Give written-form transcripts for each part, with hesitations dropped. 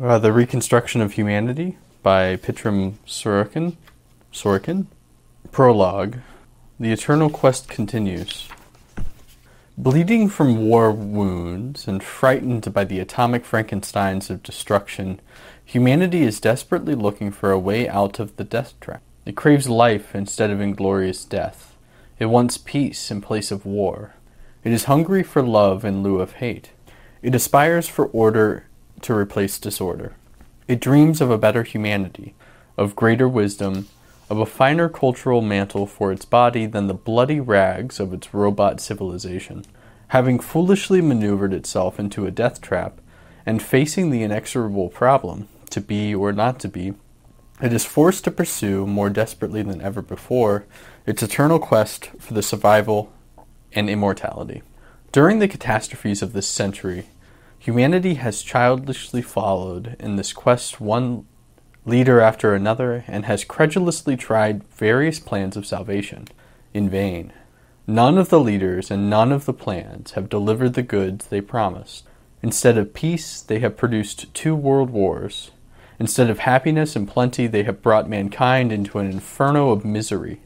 The Reconstruction of Humanity by Pitirim Sorokin. Prologue. The eternal quest continues. Bleeding from war wounds and frightened by the atomic Frankensteins of destruction, humanity is desperately looking for a way out of the death trap. It craves life instead of inglorious death. It wants peace in place of war. It is hungry for love in lieu of hate. It aspires for order to replace disorder. It dreams of a better humanity, of greater wisdom, of a finer cultural mantle for its body than the bloody rags of its robot civilization. Having foolishly maneuvered itself into a death trap, and facing the inexorable problem, to be or not to be, it is forced to pursue, more desperately than ever before, its eternal quest for the survival and immortality. During the catastrophes of this century, humanity has childishly followed in this quest one leader after another, and has credulously tried various plans of salvation, in vain. None of the leaders and none of the plans have delivered the goods they promised. Instead of peace, they have produced 2 world wars. Instead of happiness and plenty, they have brought mankind into an inferno of misery.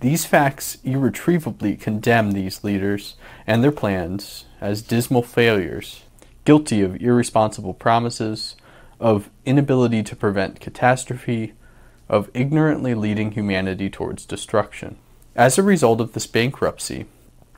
These facts irretrievably condemn these leaders and their plans as dismal failures, guilty of irresponsible promises, of inability to prevent catastrophe, of ignorantly leading humanity towards destruction. As a result of this bankruptcy,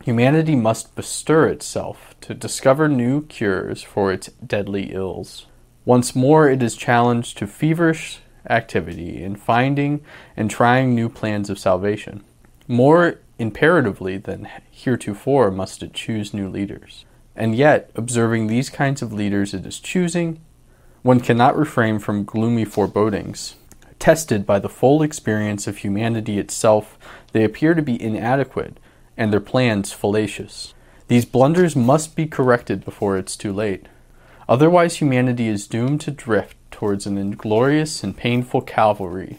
humanity must bestir itself to discover new cures for its deadly ills. Once more it is challenged to feverish activity in finding and trying new plans of salvation. More imperatively than heretofore must it choose new leaders. And yet, observing these kinds of leaders it is choosing, one cannot refrain from gloomy forebodings. Tested by the full experience of humanity itself, they appear to be inadequate, and their plans fallacious. These blunders must be corrected before it's too late. Otherwise humanity is doomed to drift towards an inglorious and painful Calvary,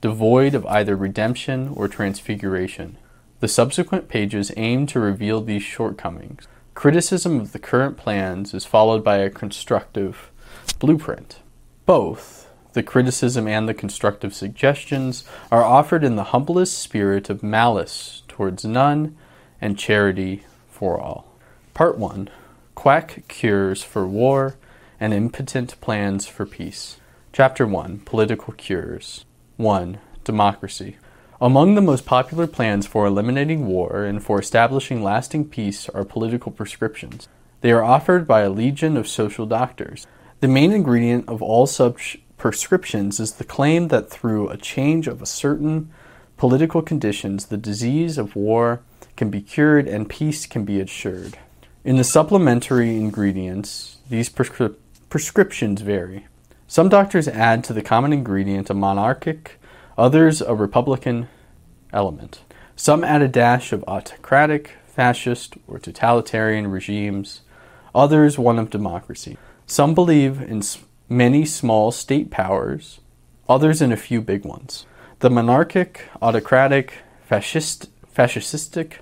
devoid of either redemption or transfiguration. The subsequent pages aim to reveal these shortcomings. Criticism of the current plans is followed by a constructive blueprint. Both the criticism and the constructive suggestions are offered in the humblest spirit of malice towards none and charity for all. Part 1. Quack Cures for War and Impotent Plans for Peace. Chapter 1. Political Cures. 1. Democracy. Among the most popular plans for eliminating war and for establishing lasting peace are political prescriptions. They are offered by a legion of social doctors. The main ingredient of all such prescriptions is the claim that through a change of a certain political conditions, the disease of war can be cured and peace can be assured. In the supplementary ingredients, these prescriptions vary. Some doctors add to the common ingredient a monarchic, others a republican element. Some add a dash of autocratic, fascist, or totalitarian regimes, others one of democracy. Some believe in many small state powers, others in a few big ones. The monarchic, autocratic, fascistic,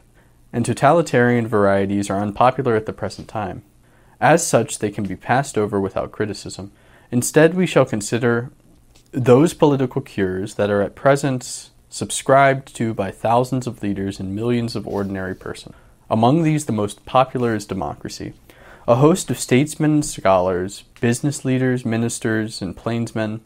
and totalitarian varieties are unpopular at the present time. As such, they can be passed over without criticism. Instead, we shall consider those political cures that are at present subscribed to by thousands of leaders and millions of ordinary persons. Among these, the most popular is democracy. A host of statesmen and scholars, business leaders, ministers, and plainsmen,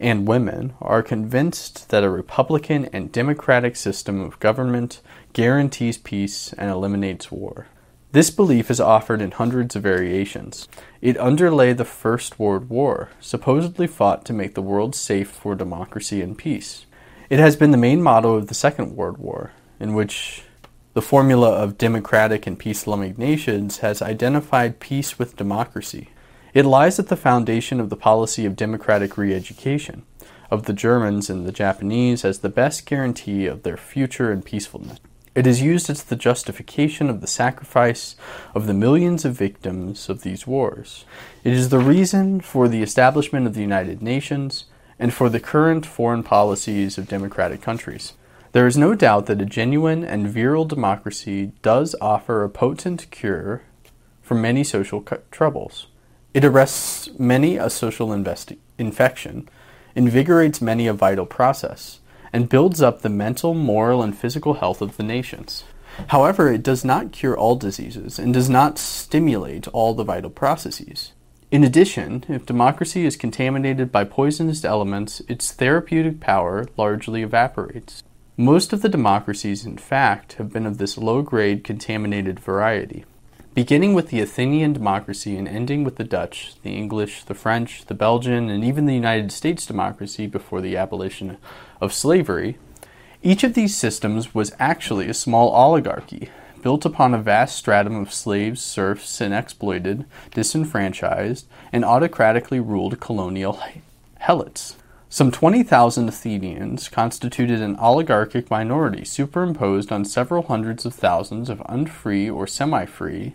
and women are convinced that a republican and democratic system of government guarantees peace and eliminates war. This belief is offered in hundreds of variations. It underlay the First World War, supposedly fought to make the world safe for democracy and peace. It has been the main motto of the Second World War, in which the formula of democratic and peace-loving nations has identified peace with democracy. It lies at the foundation of the policy of democratic re-education, of the Germans and the Japanese as the best guarantee of their future and peacefulness. It is used as the justification of the sacrifice of the millions of victims of these wars. It is the reason for the establishment of the United Nations and for the current foreign policies of democratic countries. There is no doubt that a genuine and virile democracy does offer a potent cure for many social troubles. It arrests many a social infection, invigorates many a vital process, and builds up the mental, moral, and physical health of the nations. However, it does not cure all diseases and does not stimulate all the vital processes. In addition, if democracy is contaminated by poisonous elements, its therapeutic power largely evaporates. Most of the democracies, in fact, have been of this low-grade contaminated variety. Beginning with the Athenian democracy and ending with the Dutch, the English, the French, the Belgian, and even the United States democracy before the abolition of slavery, each of these systems was actually a small oligarchy, built upon a vast stratum of slaves, serfs, and exploited, disenfranchised, and autocratically ruled colonial helots. Some 20,000 Athenians constituted an oligarchic minority superimposed on several hundreds of thousands of unfree or semi-free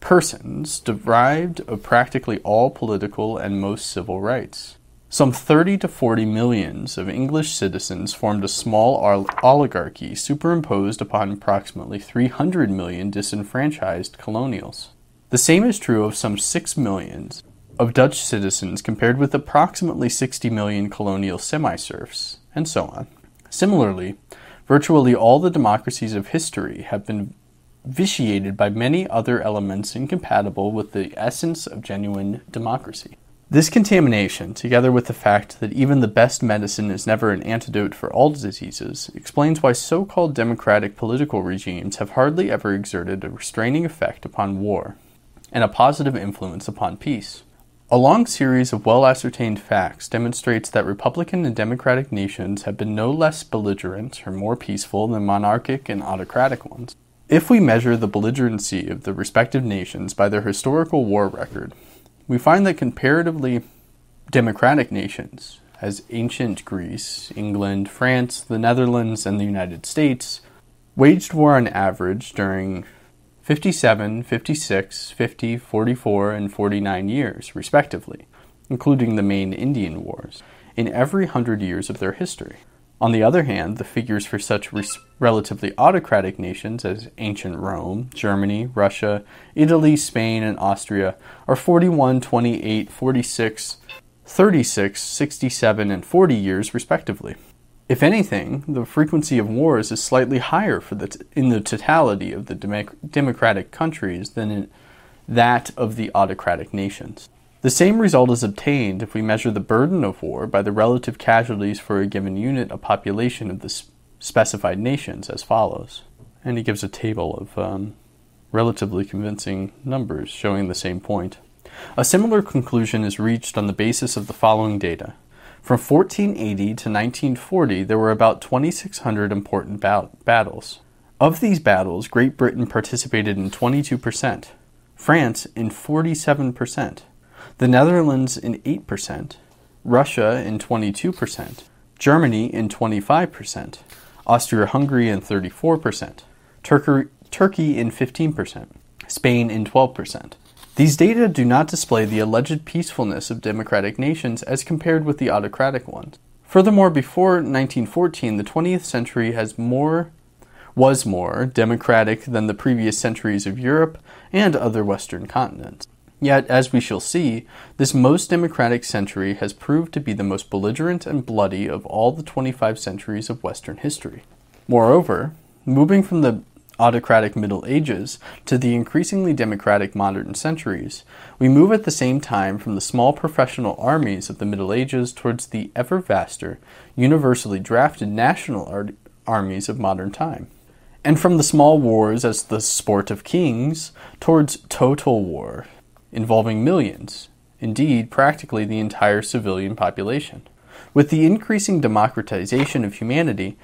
persons deprived of practically all political and most civil rights. Some 30 to 40 millions of English citizens formed a small oligarchy superimposed upon approximately 300 million disenfranchised colonials. The same is true of some 6 millions of Dutch citizens compared with approximately 60 million colonial semi-serfs, and so on. Similarly, virtually all the democracies of history have been vitiated by many other elements incompatible with the essence of genuine democracy. This contamination, together with the fact that even the best medicine is never an antidote for all diseases, explains why so-called democratic political regimes have hardly ever exerted a restraining effect upon war and a positive influence upon peace. A long series of well-ascertained facts demonstrates that republican and democratic nations have been no less belligerent or more peaceful than monarchic and autocratic ones. If we measure the belligerency of the respective nations by their historical war record, we find that comparatively democratic nations, as ancient Greece, England, France, the Netherlands, and the United States, waged war on average during 57, 56, 50, 44, and 49 years, respectively, including the main Indian wars, in every 100 years of their history. On the other hand, the figures for such relatively autocratic nations as ancient Rome, Germany, Russia, Italy, Spain, and Austria are 41, 28, 46, 36, 67, and 40 years, respectively. If anything, the frequency of wars is slightly higher in the totality of the democratic countries than in that of the autocratic nations. The same result is obtained if we measure the burden of war by the relative casualties for a given unit of population of the specified nations as follows. And he gives a table of relatively convincing numbers showing the same point. A similar conclusion is reached on the basis of the following data. From 1480 to 1940, there were about 2,600 important battles. Of these battles, Great Britain participated in 22%, France in 47%, the Netherlands in 8%, Russia in 22%, Germany in 25%, Austria-Hungary in 34%, Turkey in 15%, Spain in 12%. These data do not display the alleged peacefulness of democratic nations as compared with the autocratic ones. Furthermore, before 1914, the 20th century was more democratic than the previous centuries of Europe and other Western continents. Yet, as we shall see, this most democratic century has proved to be the most belligerent and bloody of all the 25 centuries of Western history. Moreover, moving from the autocratic Middle Ages to the increasingly democratic modern centuries, we move at the same time from the small professional armies of the Middle Ages towards the ever vaster, universally drafted national armies of modern time, and from the small wars as the sport of kings towards total war, involving millions, indeed practically the entire civilian population. With the increasing democratization of humanity,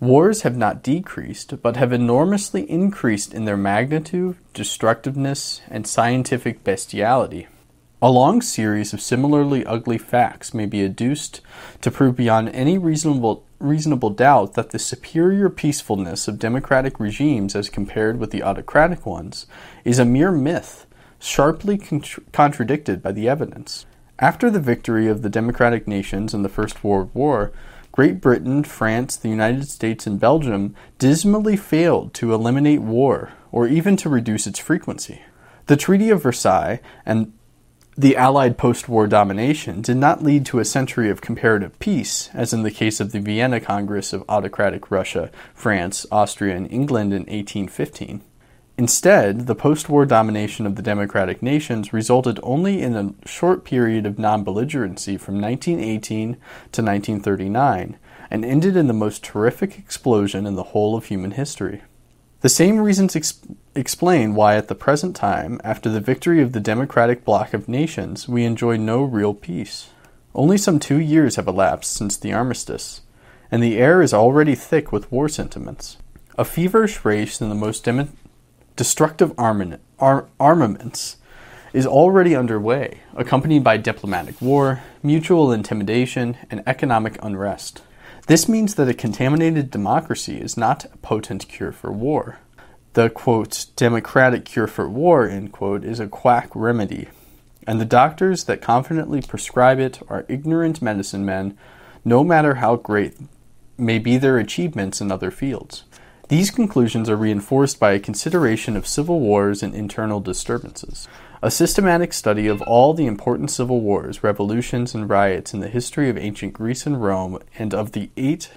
wars have not decreased, but have enormously increased in their magnitude, destructiveness, and scientific bestiality. A long series of similarly ugly facts may be adduced to prove beyond any reasonable doubt that the superior peacefulness of democratic regimes as compared with the autocratic ones is a mere myth, sharply contradicted by the evidence. After the victory of the democratic nations in the First World War, Great Britain, France, the United States, and Belgium dismally failed to eliminate war, or even to reduce its frequency. The Treaty of Versailles and the Allied post-war domination did not lead to a century of comparative peace, as in the case of the Vienna Congress of autocratic Russia, France, Austria, and England in 1815. Instead, the post-war domination of the democratic nations resulted only in a short period of non-belligerency from 1918 to 1939, and ended in the most terrific explosion in the whole of human history. The same reasons explain why at the present time, after the victory of the democratic bloc of nations, we enjoy no real peace. Only some 2 years have elapsed since the armistice, and the air is already thick with war sentiments. A feverish race in the most destructive armaments is already underway, accompanied by diplomatic war, mutual intimidation, and economic unrest. This means that a contaminated democracy is not a potent cure for war. The, quote, democratic cure for war, end quote, is a quack remedy, and the doctors that confidently prescribe it are ignorant medicine men, no matter how great may be their achievements in other fields. These conclusions are reinforced by a consideration of civil wars and internal disturbances. A systematic study of all the important civil wars, revolutions, and riots in the history of ancient Greece and Rome, and of eight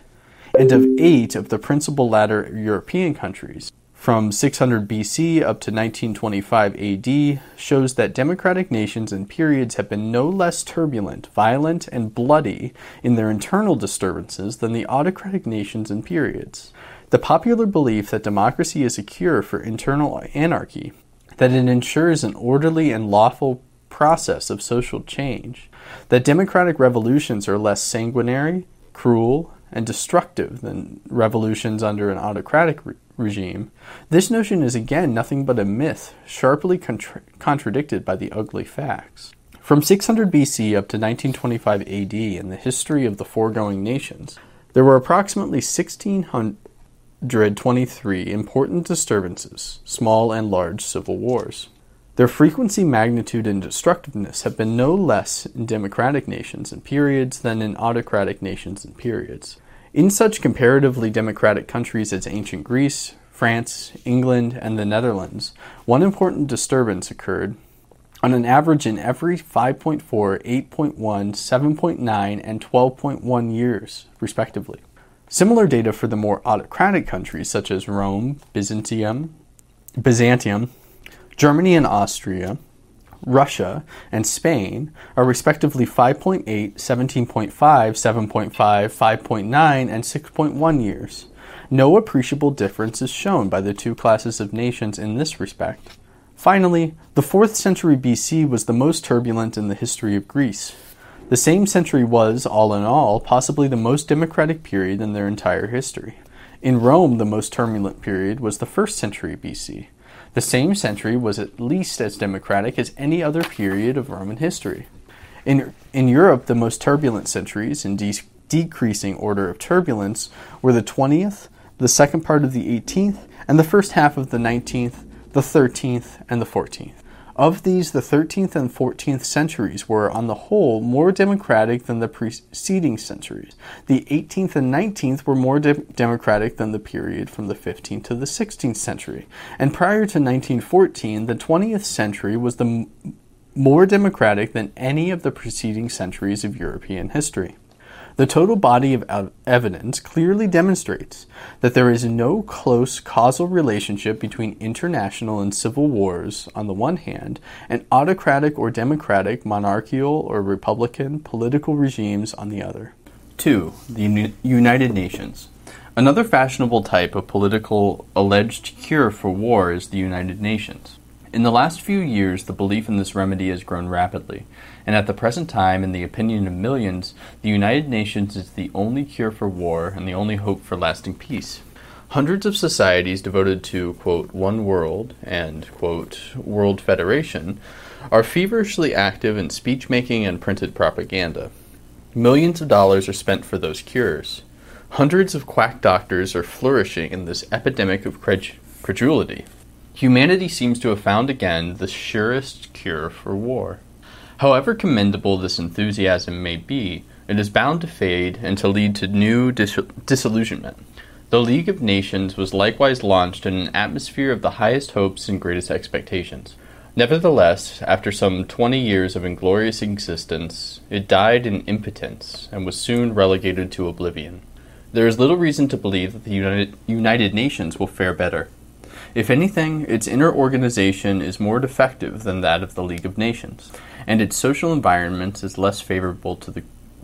of the principal latter European countries, from 600 BC up to 1925 AD, shows that democratic nations and periods have been no less turbulent, violent, and bloody in their internal disturbances than the autocratic nations and periods. The popular belief that democracy is a cure for internal anarchy, that it ensures an orderly and lawful process of social change, that democratic revolutions are less sanguinary, cruel, and destructive than revolutions under an autocratic regime, this notion is again nothing but a myth, sharply contradicted by the ugly facts. From 600 BC up to 1925 AD in the history of the foregoing nations, there were approximately 1,623 important disturbances, small and large civil wars. Their frequency, magnitude, and destructiveness have been no less in democratic nations and periods than in autocratic nations and periods. In such comparatively democratic countries as ancient Greece, France, England, and the Netherlands, one important disturbance occurred on an average in every 5.4, 8.1, 7.9, and 12.1 years, respectively. Similar data for the more autocratic countries such as Rome, Byzantium, Germany and Austria, Russia, and Spain are respectively 5.8, 17.5, 7.5, 5.9, and 6.1 years. No appreciable difference is shown by the two classes of nations in this respect. Finally, the 4th century BC was the most turbulent in the history of Greece. The same century was, all in all, possibly the most democratic period in their entire history. In Rome, the most turbulent period was the 1st century BC. The same century was at least as democratic as any other period of Roman history. In Europe, the most turbulent centuries, in decreasing order of turbulence, were the 20th, the second part of the 18th, and the first half of the 19th, the 13th, and the 14th. Of these, the 13th and 14th centuries were, on the whole, more democratic than the preceding centuries. The 18th and 19th were more democratic than the period from the 15th to the 16th century. And prior to 1914, the 20th century was more democratic than any of the preceding centuries of European history. The total body of evidence clearly demonstrates that there is no close causal relationship between international and civil wars on the one hand, and autocratic or democratic, monarchical or republican political regimes on the other. 2. The United Nations. Another fashionable type of political alleged cure for war is the United Nations. In the last few years, the belief in this remedy has grown rapidly, and at the present time, in the opinion of millions, the United Nations is the only cure for war and the only hope for lasting peace. Hundreds of societies devoted to, quote, one world and, quote, world federation are feverishly active in speech-making and printed propaganda. Millions of dollars are spent for those cures. Hundreds of quack doctors are flourishing in this epidemic of credulity. Humanity seems to have found again the surest cure for war. However commendable this enthusiasm may be, it is bound to fade and to lead to new disillusionment. The League of Nations was likewise launched in an atmosphere of the highest hopes and greatest expectations. Nevertheless, after some 20 years of inglorious existence, it died in impotence and was soon relegated to oblivion. There is little reason to believe that the United Nations will fare better. If anything, its inner organization is more defective than that of the League of Nations, and its social environment is less favorable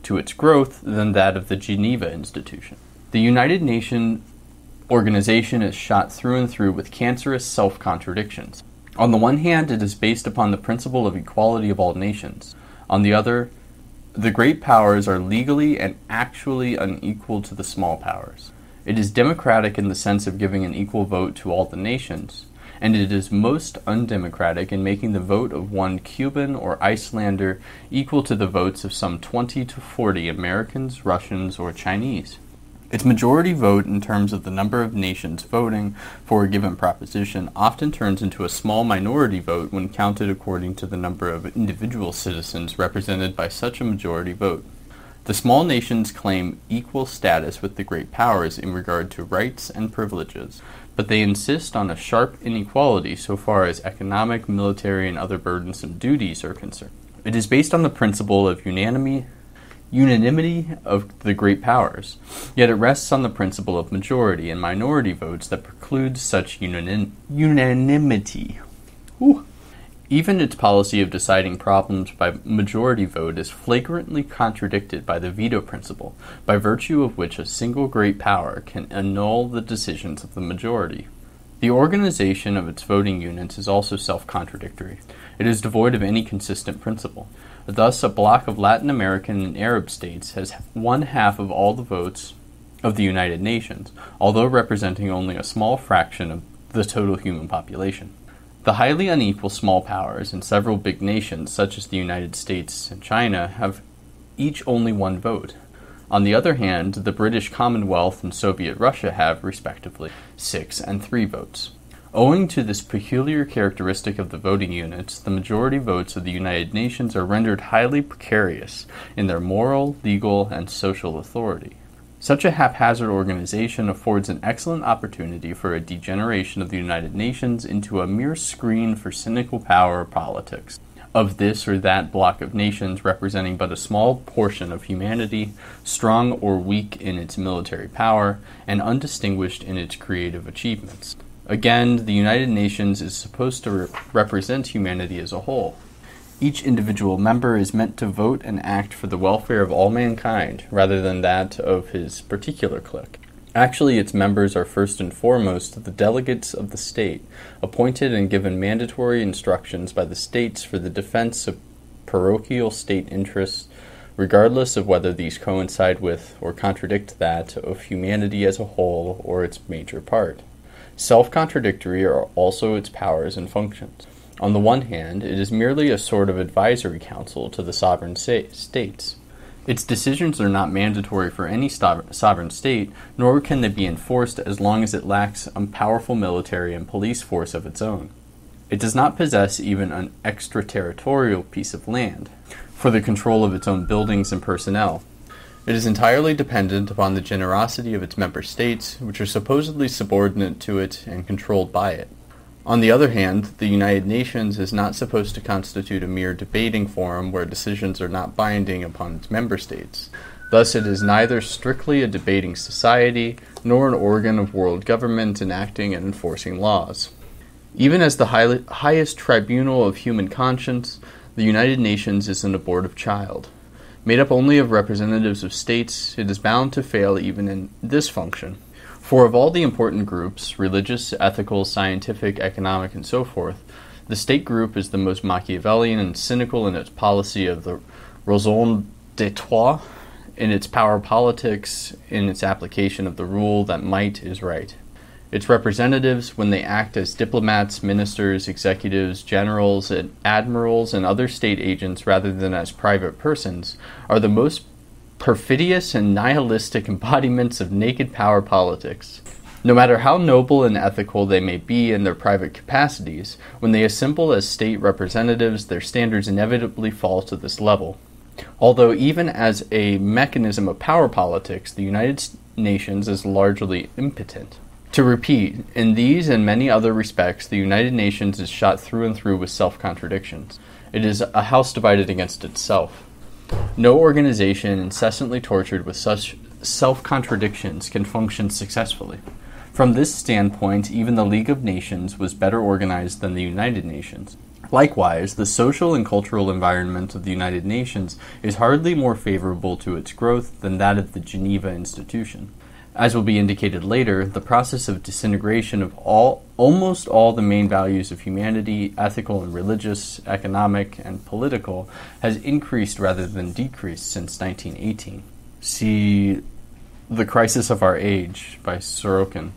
to its growth than that of the Geneva Institution. The United Nations organization is shot through and through with cancerous self-contradictions. On the one hand, it is based upon the principle of equality of all nations. On the other, the great powers are legally and actually unequal to the small powers. It is democratic in the sense of giving an equal vote to all the nations, and it is most undemocratic in making the vote of one Cuban or Icelander equal to the votes of some 20 to 40 Americans, Russians, or Chinese. Its majority vote in terms of the number of nations voting for a given proposition often turns into a small minority vote when counted according to the number of individual citizens represented by such a majority vote. The small nations claim equal status with the great powers in regard to rights and privileges, but they insist on a sharp inequality so far as economic, military, and other burdensome duties are concerned. It is based on the principle of unanimity of the great powers, yet it rests on the principle of majority and minority votes that precludes such unanimity. Ooh. Even its policy of deciding problems by majority vote is flagrantly contradicted by the veto principle, by virtue of which a single great power can annul the decisions of the majority. The organization of its voting units is also self-contradictory. It is devoid of any consistent principle. Thus, a block of Latin American and Arab states has one half of all the votes of the United Nations, although representing only a small fraction of the total human population. The highly unequal small powers and several big nations, such as the United States and China, have each only one vote. On the other hand, the British Commonwealth and Soviet Russia have, respectively, 6 and 3 votes. Owing to this peculiar characteristic of the voting units, the majority votes of the United Nations are rendered highly precarious in their moral, legal, and social authority. Such a haphazard organization affords an excellent opportunity for a degeneration of the United Nations into a mere screen for cynical power politics of this or that block of nations representing but a small portion of humanity, strong or weak in its military power, and undistinguished in its creative achievements. Again, the United Nations is supposed to represent humanity as a whole. Each individual member is meant to vote and act for the welfare of all mankind, rather than that of his particular clique. Actually, its members are first and foremost the delegates of the state, appointed and given mandatory instructions by the states for the defense of parochial state interests, regardless of whether these coincide with or contradict that of humanity as a whole or its major part. Self-contradictory are also its powers and functions. On the one hand, it is merely a sort of advisory council to the sovereign states. Its decisions are not mandatory for any sovereign state, nor can they be enforced as long as it lacks a powerful military and police force of its own. It does not possess even an extraterritorial piece of land for the control of its own buildings and personnel. It is entirely dependent upon the generosity of its member states, which are supposedly subordinate to it and controlled by it. On the other hand, the United Nations is not supposed to constitute a mere debating forum where decisions are not binding upon its member states. Thus, it is neither strictly a debating society, nor an organ of world government enacting and enforcing laws. Even as the highest tribunal of human conscience, the United Nations is an abortive child. Made up only of representatives of states, it is bound to fail even in this function. For of all the important groups, religious, ethical, scientific, economic, and so forth, the state group is the most Machiavellian and cynical in its policy of the raison d'etre, in its power politics, in its application of the rule that might is right. Its representatives, when they act as diplomats, ministers, executives, generals, and admirals, and other state agents rather than as private persons, are the most perfidious and nihilistic embodiments of naked power politics. No matter how noble and ethical they may be in their private capacities, when they assemble as state representatives, their standards inevitably fall to this level. Although even as a mechanism of power politics, the United Nations is largely impotent. To repeat, in these and many other respects, the United Nations is shot through and through with self-contradictions. It is a house divided against itself. No organization incessantly tortured with such self-contradictions can function successfully. From this standpoint, even the League of Nations was better organized than the United Nations. Likewise, the social and cultural environment of the United Nations is hardly more favorable to its growth than that of the Geneva institution. As will be indicated later, the process of disintegration of almost all the main values of humanity, ethical and religious, economic and political, has increased rather than decreased since 1918. See The Crisis of Our Age by Sorokin.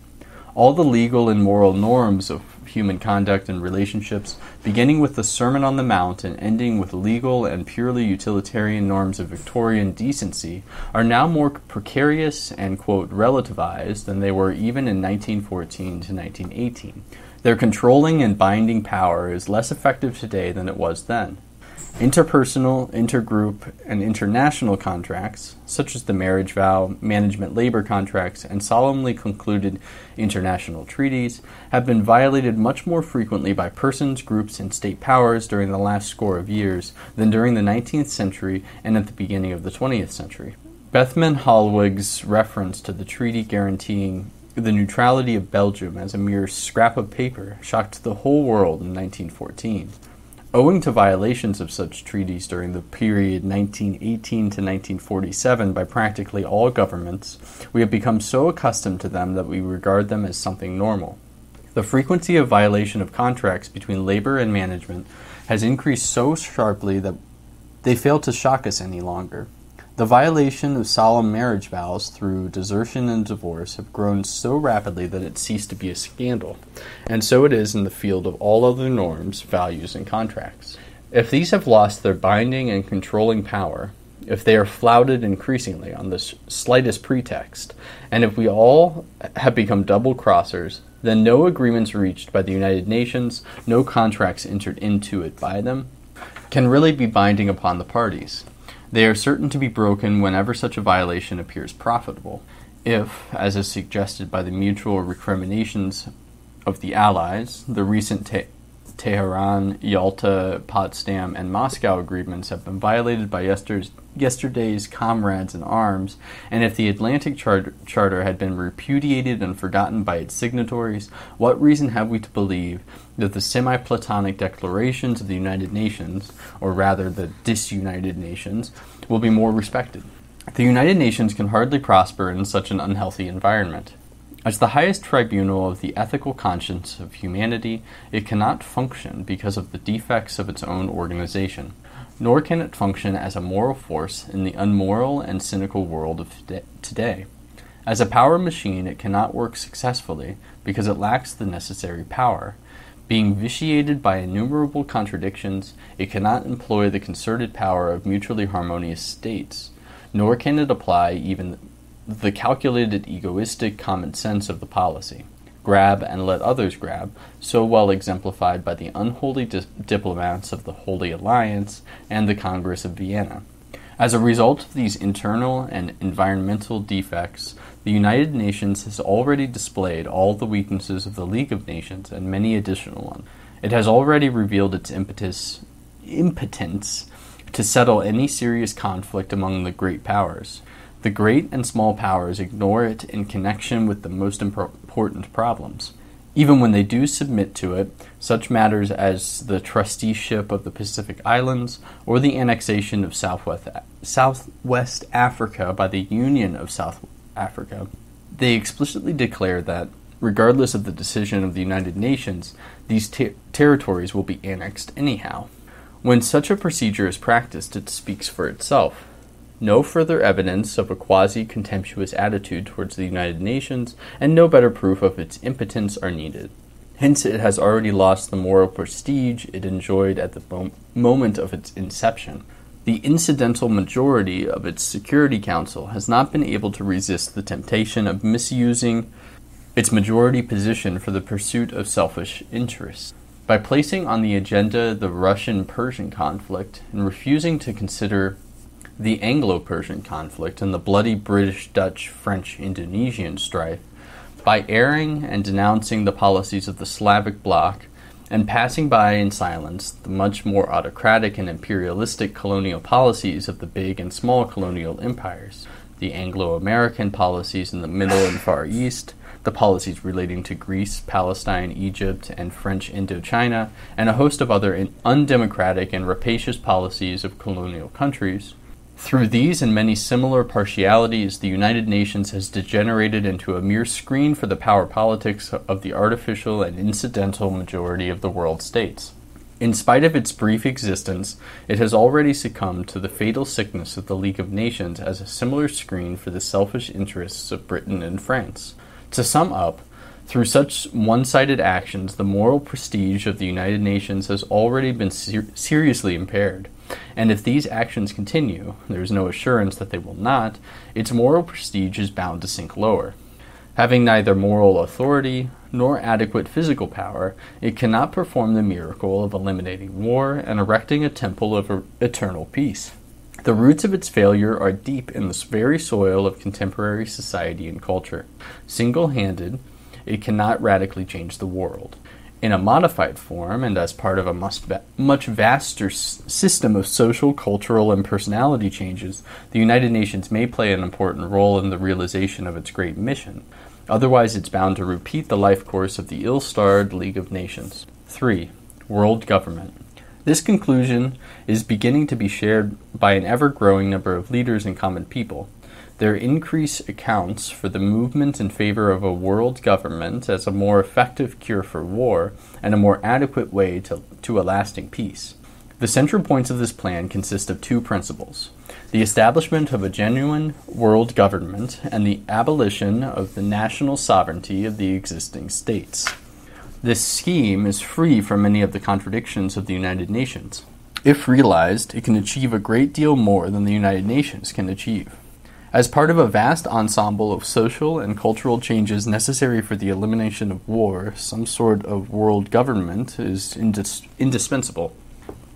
All the legal and moral norms of human conduct and relationships, beginning with the Sermon on the Mount and ending with legal and purely utilitarian norms of Victorian decency, are now more precarious and, quote, relativized than they were even in 1914 to 1918. Their controlling and binding power is less effective today than it was then. Interpersonal, intergroup, and international contracts, such as the marriage vow, management labor contracts, and solemnly concluded international treaties, have been violated much more frequently by persons, groups, and state powers during the last score of years than during the 19th century and at the beginning of the 20th century. Bethmann Hollweg's reference to the treaty guaranteeing the neutrality of Belgium as a mere scrap of paper shocked the whole world in 1914. Owing to violations of such treaties during the period 1918 to 1947 by practically all governments, we have become so accustomed to them that we regard them as something normal. The frequency of violation of contracts between labor and management has increased so sharply that they fail to shock us any longer. The violation of solemn marriage vows through desertion and divorce have grown so rapidly that it ceased to be a scandal, and so it is in the field of all other norms, values, and contracts. If these have lost their binding and controlling power, if they are flouted increasingly on the slightest pretext, and if we all have become double-crossers, then no agreements reached by the United Nations, no contracts entered into it by them, can really be binding upon the parties. They are certain to be broken whenever such a violation appears profitable. If, as is suggested by the mutual recriminations of the Allies, the recent Tehran, Yalta, Potsdam, and Moscow agreements have been violated by yesterday's comrades in arms, and if the Atlantic Charter had been repudiated and forgotten by its signatories, what reason have we to believe that the semi-Platonic declarations of the United Nations, or rather the disunited nations, will be more respected? The United Nations can hardly prosper in such an unhealthy environment. As the highest tribunal of the ethical conscience of humanity, it cannot function because of the defects of its own organization, nor can it function as a moral force in the unmoral and cynical world of today. As a power machine, it cannot work successfully because it lacks the necessary power. Being vitiated by innumerable contradictions, it cannot employ the concerted power of mutually harmonious states, nor can it apply even the calculated egoistic common sense of the policy, grab and let others grab, so well exemplified by the unholy diplomats of the Holy Alliance and the Congress of Vienna. As a result of these internal and environmental defects, the United Nations has already displayed all the weaknesses of the League of Nations and many additional ones. It has already revealed its impotence to settle any serious conflict among the great powers. The great and small powers ignore it in connection with the most important problems. Even when they do submit to it, such matters as the trusteeship of the Pacific Islands or the annexation of Southwest Africa by the Union of South Africa, they explicitly declare that, regardless of the decision of the United Nations, these territories will be annexed anyhow. When such a procedure is practiced, it speaks for itself. No further evidence of a quasi-contemptuous attitude towards the United Nations, and no better proof of its impotence are needed. Hence, it has already lost the moral prestige it enjoyed at the moment of its inception. The incidental majority of its Security Council has not been able to resist the temptation of misusing its majority position for the pursuit of selfish interests. By placing on the agenda the Russian-Persian conflict and refusing to consider the Anglo-Persian conflict and the bloody British-Dutch-French-Indonesian strife, by airing and denouncing the policies of the Slavic bloc and passing by in silence the much more autocratic and imperialistic colonial policies of the big and small colonial empires, the Anglo-American policies in the Middle and Far East, the policies relating to Greece, Palestine, Egypt, and French Indochina, and a host of other undemocratic and rapacious policies of colonial countries. Through these and many similar partialities, the United Nations has degenerated into a mere screen for the power politics of the artificial and incidental majority of the world states. In spite of its brief existence, it has already succumbed to the fatal sickness of the League of Nations as a similar screen for the selfish interests of Britain and France. To sum up, through such one-sided actions, the moral prestige of the United Nations has already been seriously impaired, and if these actions continue, there is no assurance that they will not, its moral prestige is bound to sink lower. Having neither moral authority nor adequate physical power, it cannot perform the miracle of eliminating war and erecting a temple of eternal peace. The roots of its failure are deep in the very soil of contemporary society and culture. Single-handed, it cannot radically change the world. In a modified form, and as part of a much vaster system of social, cultural, and personality changes, the United Nations may play an important role in the realization of its great mission. Otherwise, it's bound to repeat the life course of the ill-starred League of Nations. 3. World government. This conclusion is beginning to be shared by an ever-growing number of leaders and common people. Their increase accounts for the movement in favor of a world government as a more effective cure for war and a more adequate way to a lasting peace. The central points of this plan consist of two principles: the establishment of a genuine world government and the abolition of the national sovereignty of the existing states. This scheme is free from many of the contradictions of the United Nations. If realized, it can achieve a great deal more than the United Nations can achieve. As part of a vast ensemble of social and cultural changes necessary for the elimination of war, some sort of world government is indispensable.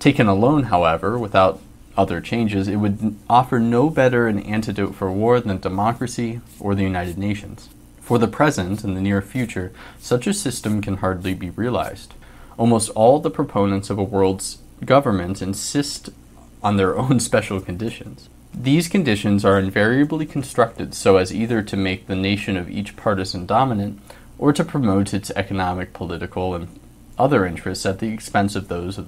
Taken alone, however, without other changes, it would offer no better an antidote for war than democracy or the United Nations. For the present and the near future, such a system can hardly be realized. Almost all the proponents of a world's government insist on their own special conditions. These conditions are invariably constructed so as either to make the nation of each partisan dominant or to promote its economic, political, and other interests at the expense of those of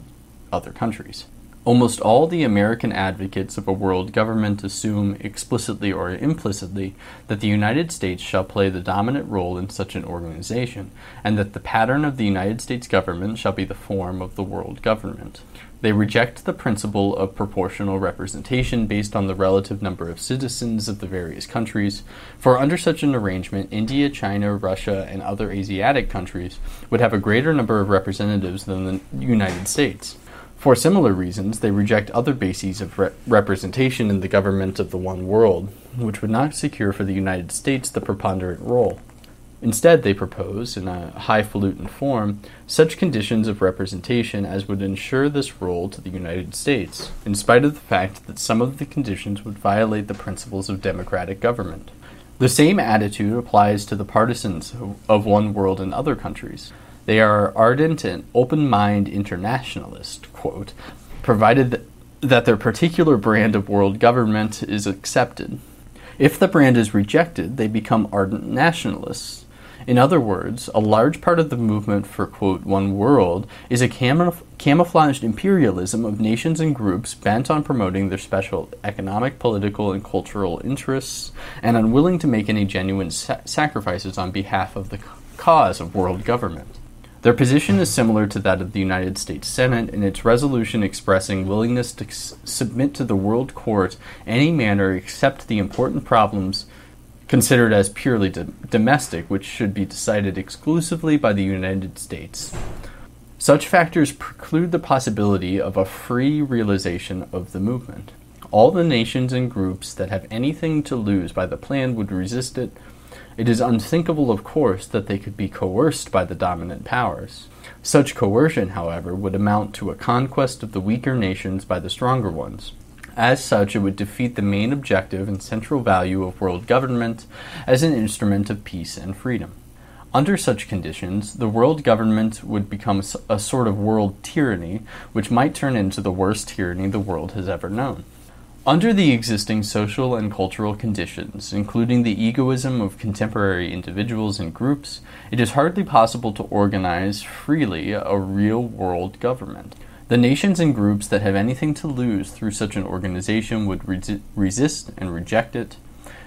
other countries. Almost all the American advocates of a world government assume, explicitly or implicitly, that the United States shall play the dominant role in such an organization, and that the pattern of the United States government shall be the form of the world government. They reject the principle of proportional representation based on the relative number of citizens of the various countries, for under such an arrangement, India, China, Russia, and other Asiatic countries would have a greater number of representatives than the United States. For similar reasons, they reject other bases of representation in the government of the one world, which would not secure for the United States the preponderant role. Instead, they propose, in a highfalutin form, such conditions of representation as would ensure this role to the United States, in spite of the fact that some of the conditions would violate the principles of democratic government. The same attitude applies to the partisans of one world in other countries. They are ardent and open-minded internationalists, quote, provided that their particular brand of world government is accepted. If the brand is rejected, they become ardent nationalists. In other words, a large part of the movement for, quote, one world is a camouflaged imperialism of nations and groups bent on promoting their special economic, political, and cultural interests and unwilling to make any genuine sacrifices on behalf of the cause of world government. Their position is similar to that of the United States Senate in its resolution expressing willingness to submit to the world court any manner except the important problems considered as purely domestic, which should be decided exclusively by the United States. Such factors preclude the possibility of a free realization of the movement. All the nations and groups that have anything to lose by the plan would resist it. It is unthinkable, of course, that they could be coerced by the dominant powers. Such coercion, however, would amount to a conquest of the weaker nations by the stronger ones. As such, it would defeat the main objective and central value of world government as an instrument of peace and freedom. Under such conditions, the world government would become a sort of world tyranny, which might turn into the worst tyranny the world has ever known. Under the existing social and cultural conditions, including the egoism of contemporary individuals and groups, it is hardly possible to organize freely a real-world government. The nations and groups that have anything to lose through such an organization would resist and reject it.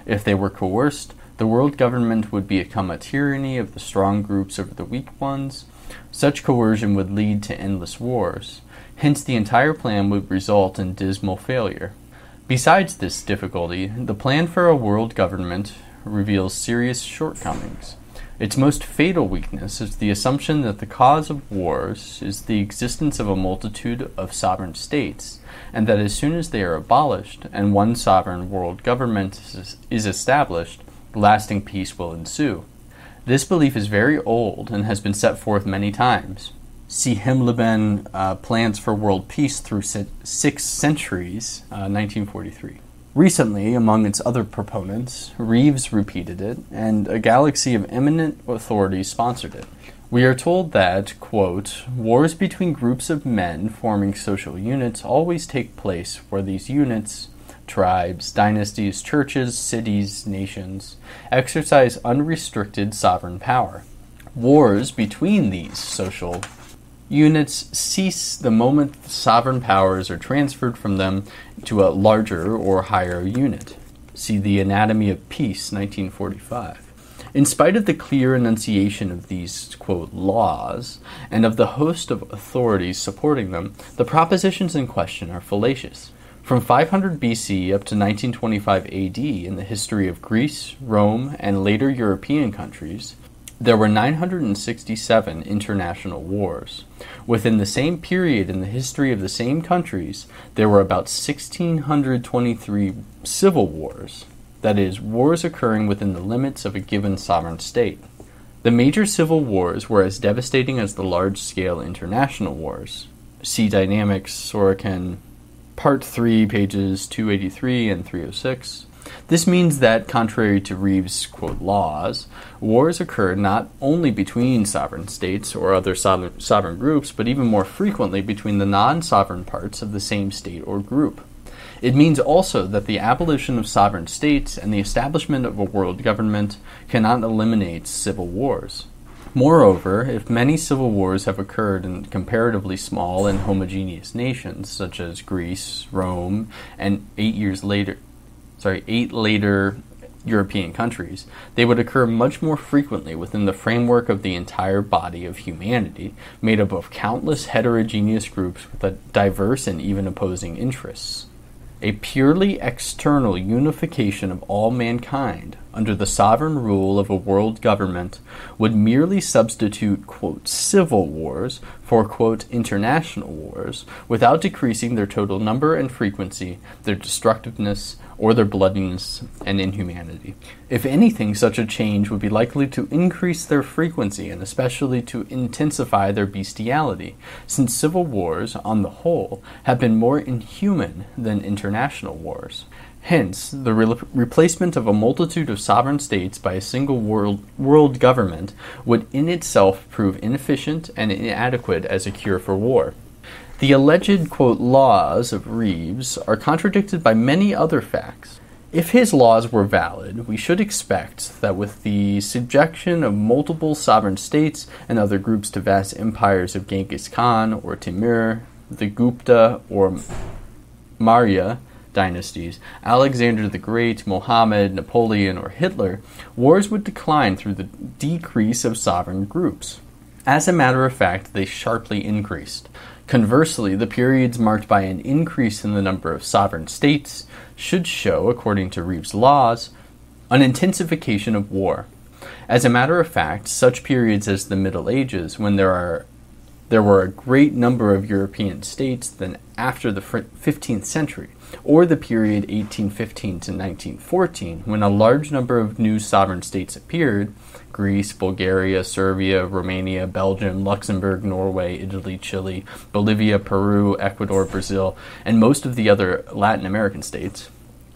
If they were coerced, the world government would become a tyranny of the strong groups over the weak ones. Such coercion would lead to endless wars. Hence, the entire plan would result in dismal failure. Besides this difficulty, the plan for a world government reveals serious shortcomings. Its most fatal weakness is the assumption that the cause of wars is the existence of a multitude of sovereign states, and that as soon as they are abolished and one sovereign world government is established, lasting peace will ensue. This belief is very old and has been set forth many times. See Himmelben, Plans for World Peace Through 6 Centuries, 1943. Recently, among its other proponents, Reeves repeated it, and a galaxy of eminent authorities sponsored it. We are told that, quote, wars between groups of men forming social units always take place where these units, tribes, dynasties, churches, cities, nations, exercise unrestricted sovereign power. Wars between these social units cease the moment the sovereign powers are transferred from them to a larger or higher unit. See The Anatomy of Peace, 1945. In spite of the clear enunciation of these, quote, laws, and of the host of authorities supporting them, the propositions in question are fallacious. From 500 BC up to 1925 AD in the history of Greece, Rome, and later European countries, there were 967 international wars. Within the same period in the history of the same countries, there were about 1,623 civil wars, that is, wars occurring within the limits of a given sovereign state. The major civil wars were as devastating as the large-scale international wars. See Dynamics, Sorokin, Part 3, pages 283 and 306. This means that, contrary to Reeves' quote, laws, wars occur not only between sovereign states or other sovereign groups, but even more frequently between the non-sovereign parts of the same state or group. It means also that the abolition of sovereign states and the establishment of a world government cannot eliminate civil wars. Moreover, if many civil wars have occurred in comparatively small and homogeneous nations, such as Greece, Rome, and 8 later European countries, they would occur much more frequently within the framework of the entire body of humanity, made up of countless heterogeneous groups with diverse and even opposing interests. A purely external unification of all mankind under the sovereign rule of a world government would merely substitute, quote, civil wars for, quote, international wars, without decreasing their total number and frequency, their destructiveness, or their bloodiness and inhumanity. If anything, such a change would be likely to increase their frequency and especially to intensify their bestiality, since civil wars, on the whole, have been more inhuman than international wars. Hence, the replacement of a multitude of sovereign states by a single world government would in itself prove inefficient and inadequate as a cure for war. The alleged, quote, laws of Reeves are contradicted by many other facts. If his laws were valid, we should expect that with the subjection of multiple sovereign states and other groups to vast empires of Genghis Khan or Timur, the Gupta or Maurya dynasties, Alexander the Great, Mohammed, Napoleon, or Hitler, wars would decline through the decrease of sovereign groups. As a matter of fact, they sharply increased. Conversely, the periods marked by an increase in the number of sovereign states should show, according to Reeves' laws, an intensification of war. As a matter of fact, such periods as the Middle Ages, when there were a great number of European states than after the 15th century, or the period 1815 to 1914, when a large number of new sovereign states appeared, Greece, Bulgaria, Serbia, Romania, Belgium, Luxembourg, Norway, Italy, Chile, Bolivia, Peru, Ecuador, Brazil, and most of the other Latin American states.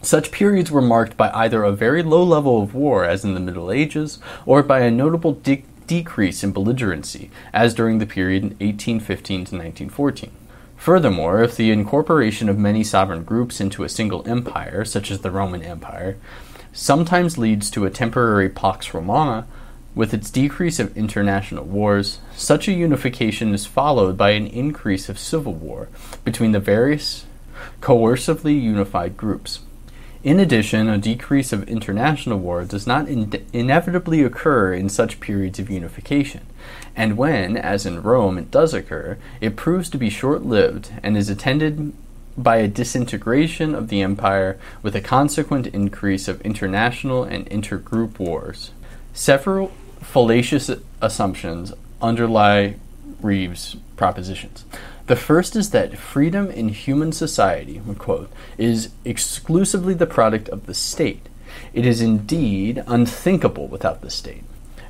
Such periods were marked by either a very low level of war, as in the Middle Ages, or by a notable decrease in belligerency, as during the period in 1815 to 1914. Furthermore, if the incorporation of many sovereign groups into a single empire, such as the Roman Empire, sometimes leads to a temporary Pax Romana, with its decrease of international wars, such a unification is followed by an increase of civil war between the various coercively unified groups. In addition, a decrease of international war does not inevitably occur in such periods of unification, and when, as in Rome, it does occur, it proves to be short-lived and is attended by a disintegration of the empire with a consequent increase of international and intergroup wars. Several fallacious assumptions underlie Reeves' propositions. The first is that freedom in human society, quote, is exclusively the product of the state. It is indeed unthinkable without the state.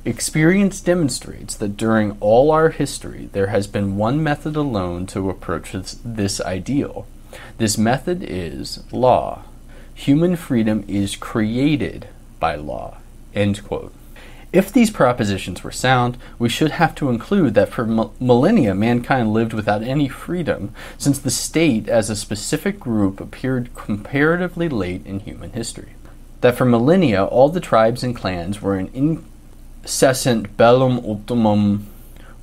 Experience demonstrates that during all our history, there has been one method alone to approach this ideal. This method is law. Human freedom is created by law, end quote. If these propositions were sound, we should have to include that for millennia mankind lived without any freedom, since the state as a specific group appeared comparatively late in human history. That for millennia all the tribes and clans were in incessant bellum optimum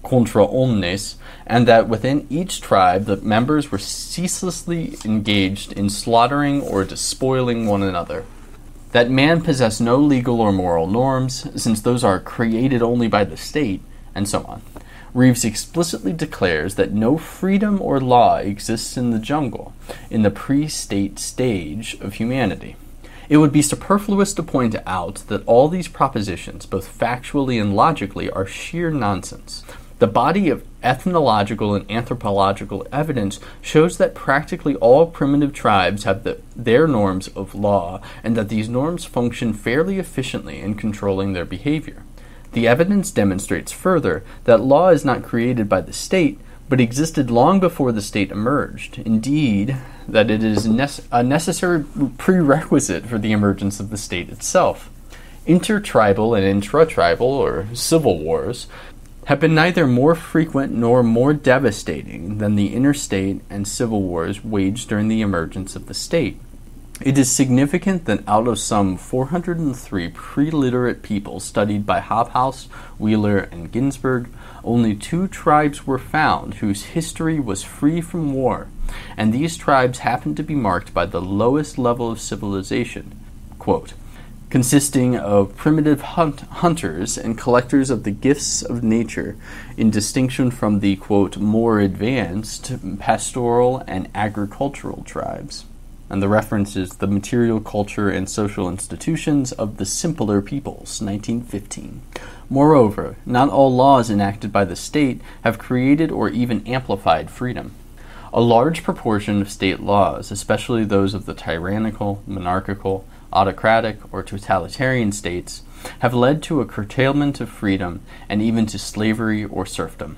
contra omnes, and that within each tribe the members were ceaselessly engaged in slaughtering or despoiling one another. That man possessed no legal or moral norms, since those are created only by the state, and so on. Reeves explicitly declares that no freedom or law exists in the jungle, in the pre-state stage of humanity. It would be superfluous to point out that all these propositions, both factually and logically, are sheer nonsense. The body of ethnological and anthropological evidence shows that practically all primitive tribes have their norms of law, and that these norms function fairly efficiently in controlling their behavior. The evidence demonstrates further that law is not created by the state, but existed long before the state emerged. Indeed, that it is a necessary prerequisite for the emergence of the state itself. Intertribal and intratribal, or civil wars, have been neither more frequent nor more devastating than the interstate and civil wars waged during the emergence of the state. It is significant that out of some 403 pre-literate people studied by Hophouse, Wheeler, and Ginsburg, only 2 tribes were found whose history was free from war, and these tribes happened to be marked by the lowest level of civilization, quote, consisting of primitive hunters and collectors of the gifts of nature, in distinction from the, quote, more advanced pastoral and agricultural tribes. And the reference is the material culture and social institutions of the simpler peoples, 1915. Moreover, not all laws enacted by the state have created or even amplified freedom. A large proportion of state laws, especially those of the tyrannical, monarchical, autocratic, or totalitarian states, have led to a curtailment of freedom and even to slavery or serfdom.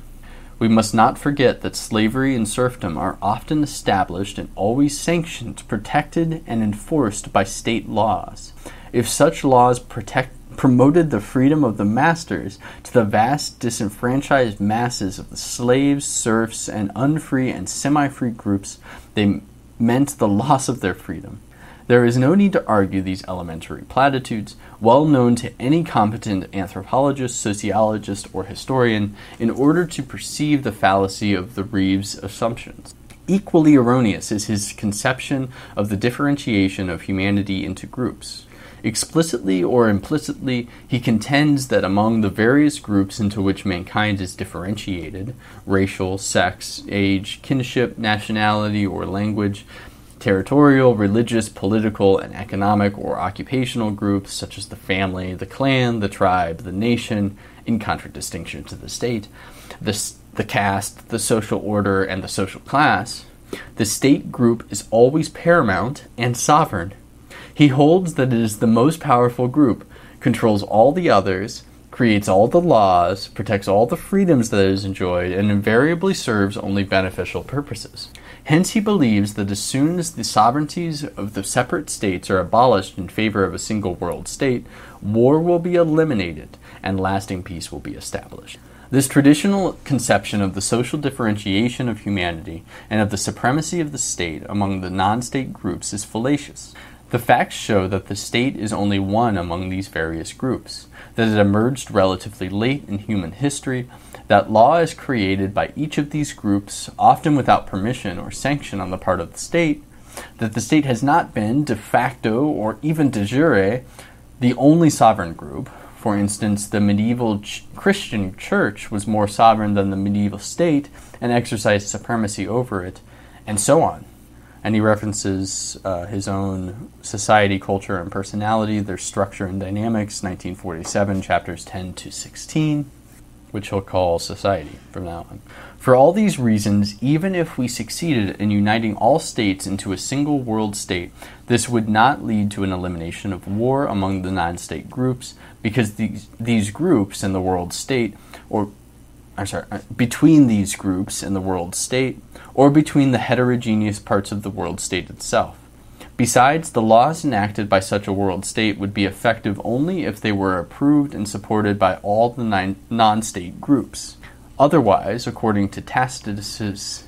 We must not forget that slavery and serfdom are often established and always sanctioned, protected, and enforced by state laws. If such laws promoted the freedom of the masters to the vast disenfranchised masses of the slaves, serfs, and unfree and semi-free groups, they meant the loss of their freedom. There is no need to argue these elementary platitudes, well known to any competent anthropologist, sociologist, or historian, in order to perceive the fallacy of the Reeves' assumptions. Equally erroneous is his conception of the differentiation of humanity into groups. Explicitly or implicitly, he contends that among the various groups into which mankind is differentiated, racial, sex, age, kinship, nationality, or language, territorial, religious, political, and economic or occupational groups such as the family, the clan, the tribe, the nation, in contradistinction to the state, the caste, the social order, and the social class, the state group is always paramount and sovereign. He holds that it is the most powerful group, controls all the others, creates all the laws, protects all the freedoms that it is enjoyed, and invariably serves only beneficial purposes. Hence he believes that as soon as the sovereignties of the separate states are abolished in favor of a single world state, war will be eliminated and lasting peace will be established. This traditional conception of the social differentiation of humanity and of the supremacy of the state among the non-state groups is fallacious. The facts show that the state is only one among these various groups, that it emerged relatively late in human history, that law is created by each of these groups, often without permission or sanction on the part of the state, that the state has not been de facto or even de jure the only sovereign group. For instance, the medieval Christian church was more sovereign than the medieval state and exercised supremacy over it, and so on. And he references his own Society, Culture, and Personality, Their Structure and Dynamics, 1947, chapters 10 to 16, which he'll call Society from now on. For all these reasons, even if we succeeded in uniting all states into a single world state, this would not lead to an elimination of war among the non-state groups, because these groups and the world state, or between these groups and the world state, or between the heterogeneous parts of the world state itself. Besides, the laws enacted by such a world state would be effective only if they were approved and supported by all the non-state groups. Otherwise, according to Tacitus's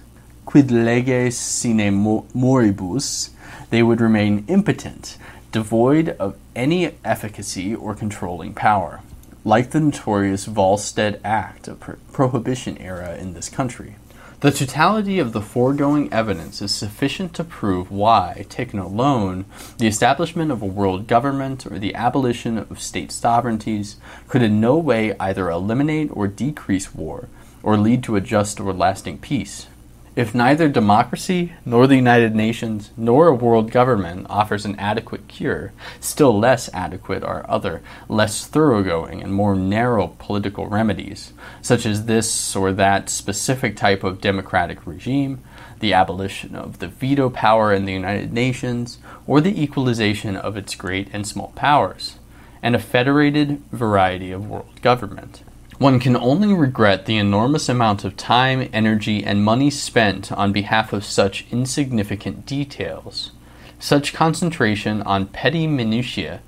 Quid leges sine moribus, they would remain impotent, devoid of any efficacy or controlling power, like the notorious Volstead Act, a prohibition era in this country. The totality of the foregoing evidence is sufficient to prove why, taken alone, the establishment of a world government or the abolition of state sovereignties could in no way either eliminate or decrease war, or lead to a just or lasting peace. If neither democracy, nor the United Nations, nor a world government offers an adequate cure, still less adequate are other, less thoroughgoing and more narrow political remedies, such as this or that specific type of democratic regime, the abolition of the veto power in the United Nations, or the equalization of its great and small powers, and a federated variety of world government. One can only regret the enormous amount of time, energy, and money spent on behalf of such insignificant details, such concentration on petty minutiae,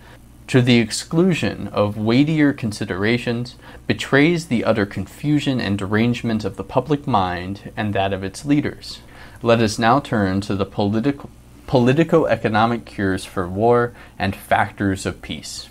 to the exclusion of weightier considerations, betrays the utter confusion and derangement of the public mind and that of its leaders. Let us now turn to the politico-economic cures for war and factors of peace.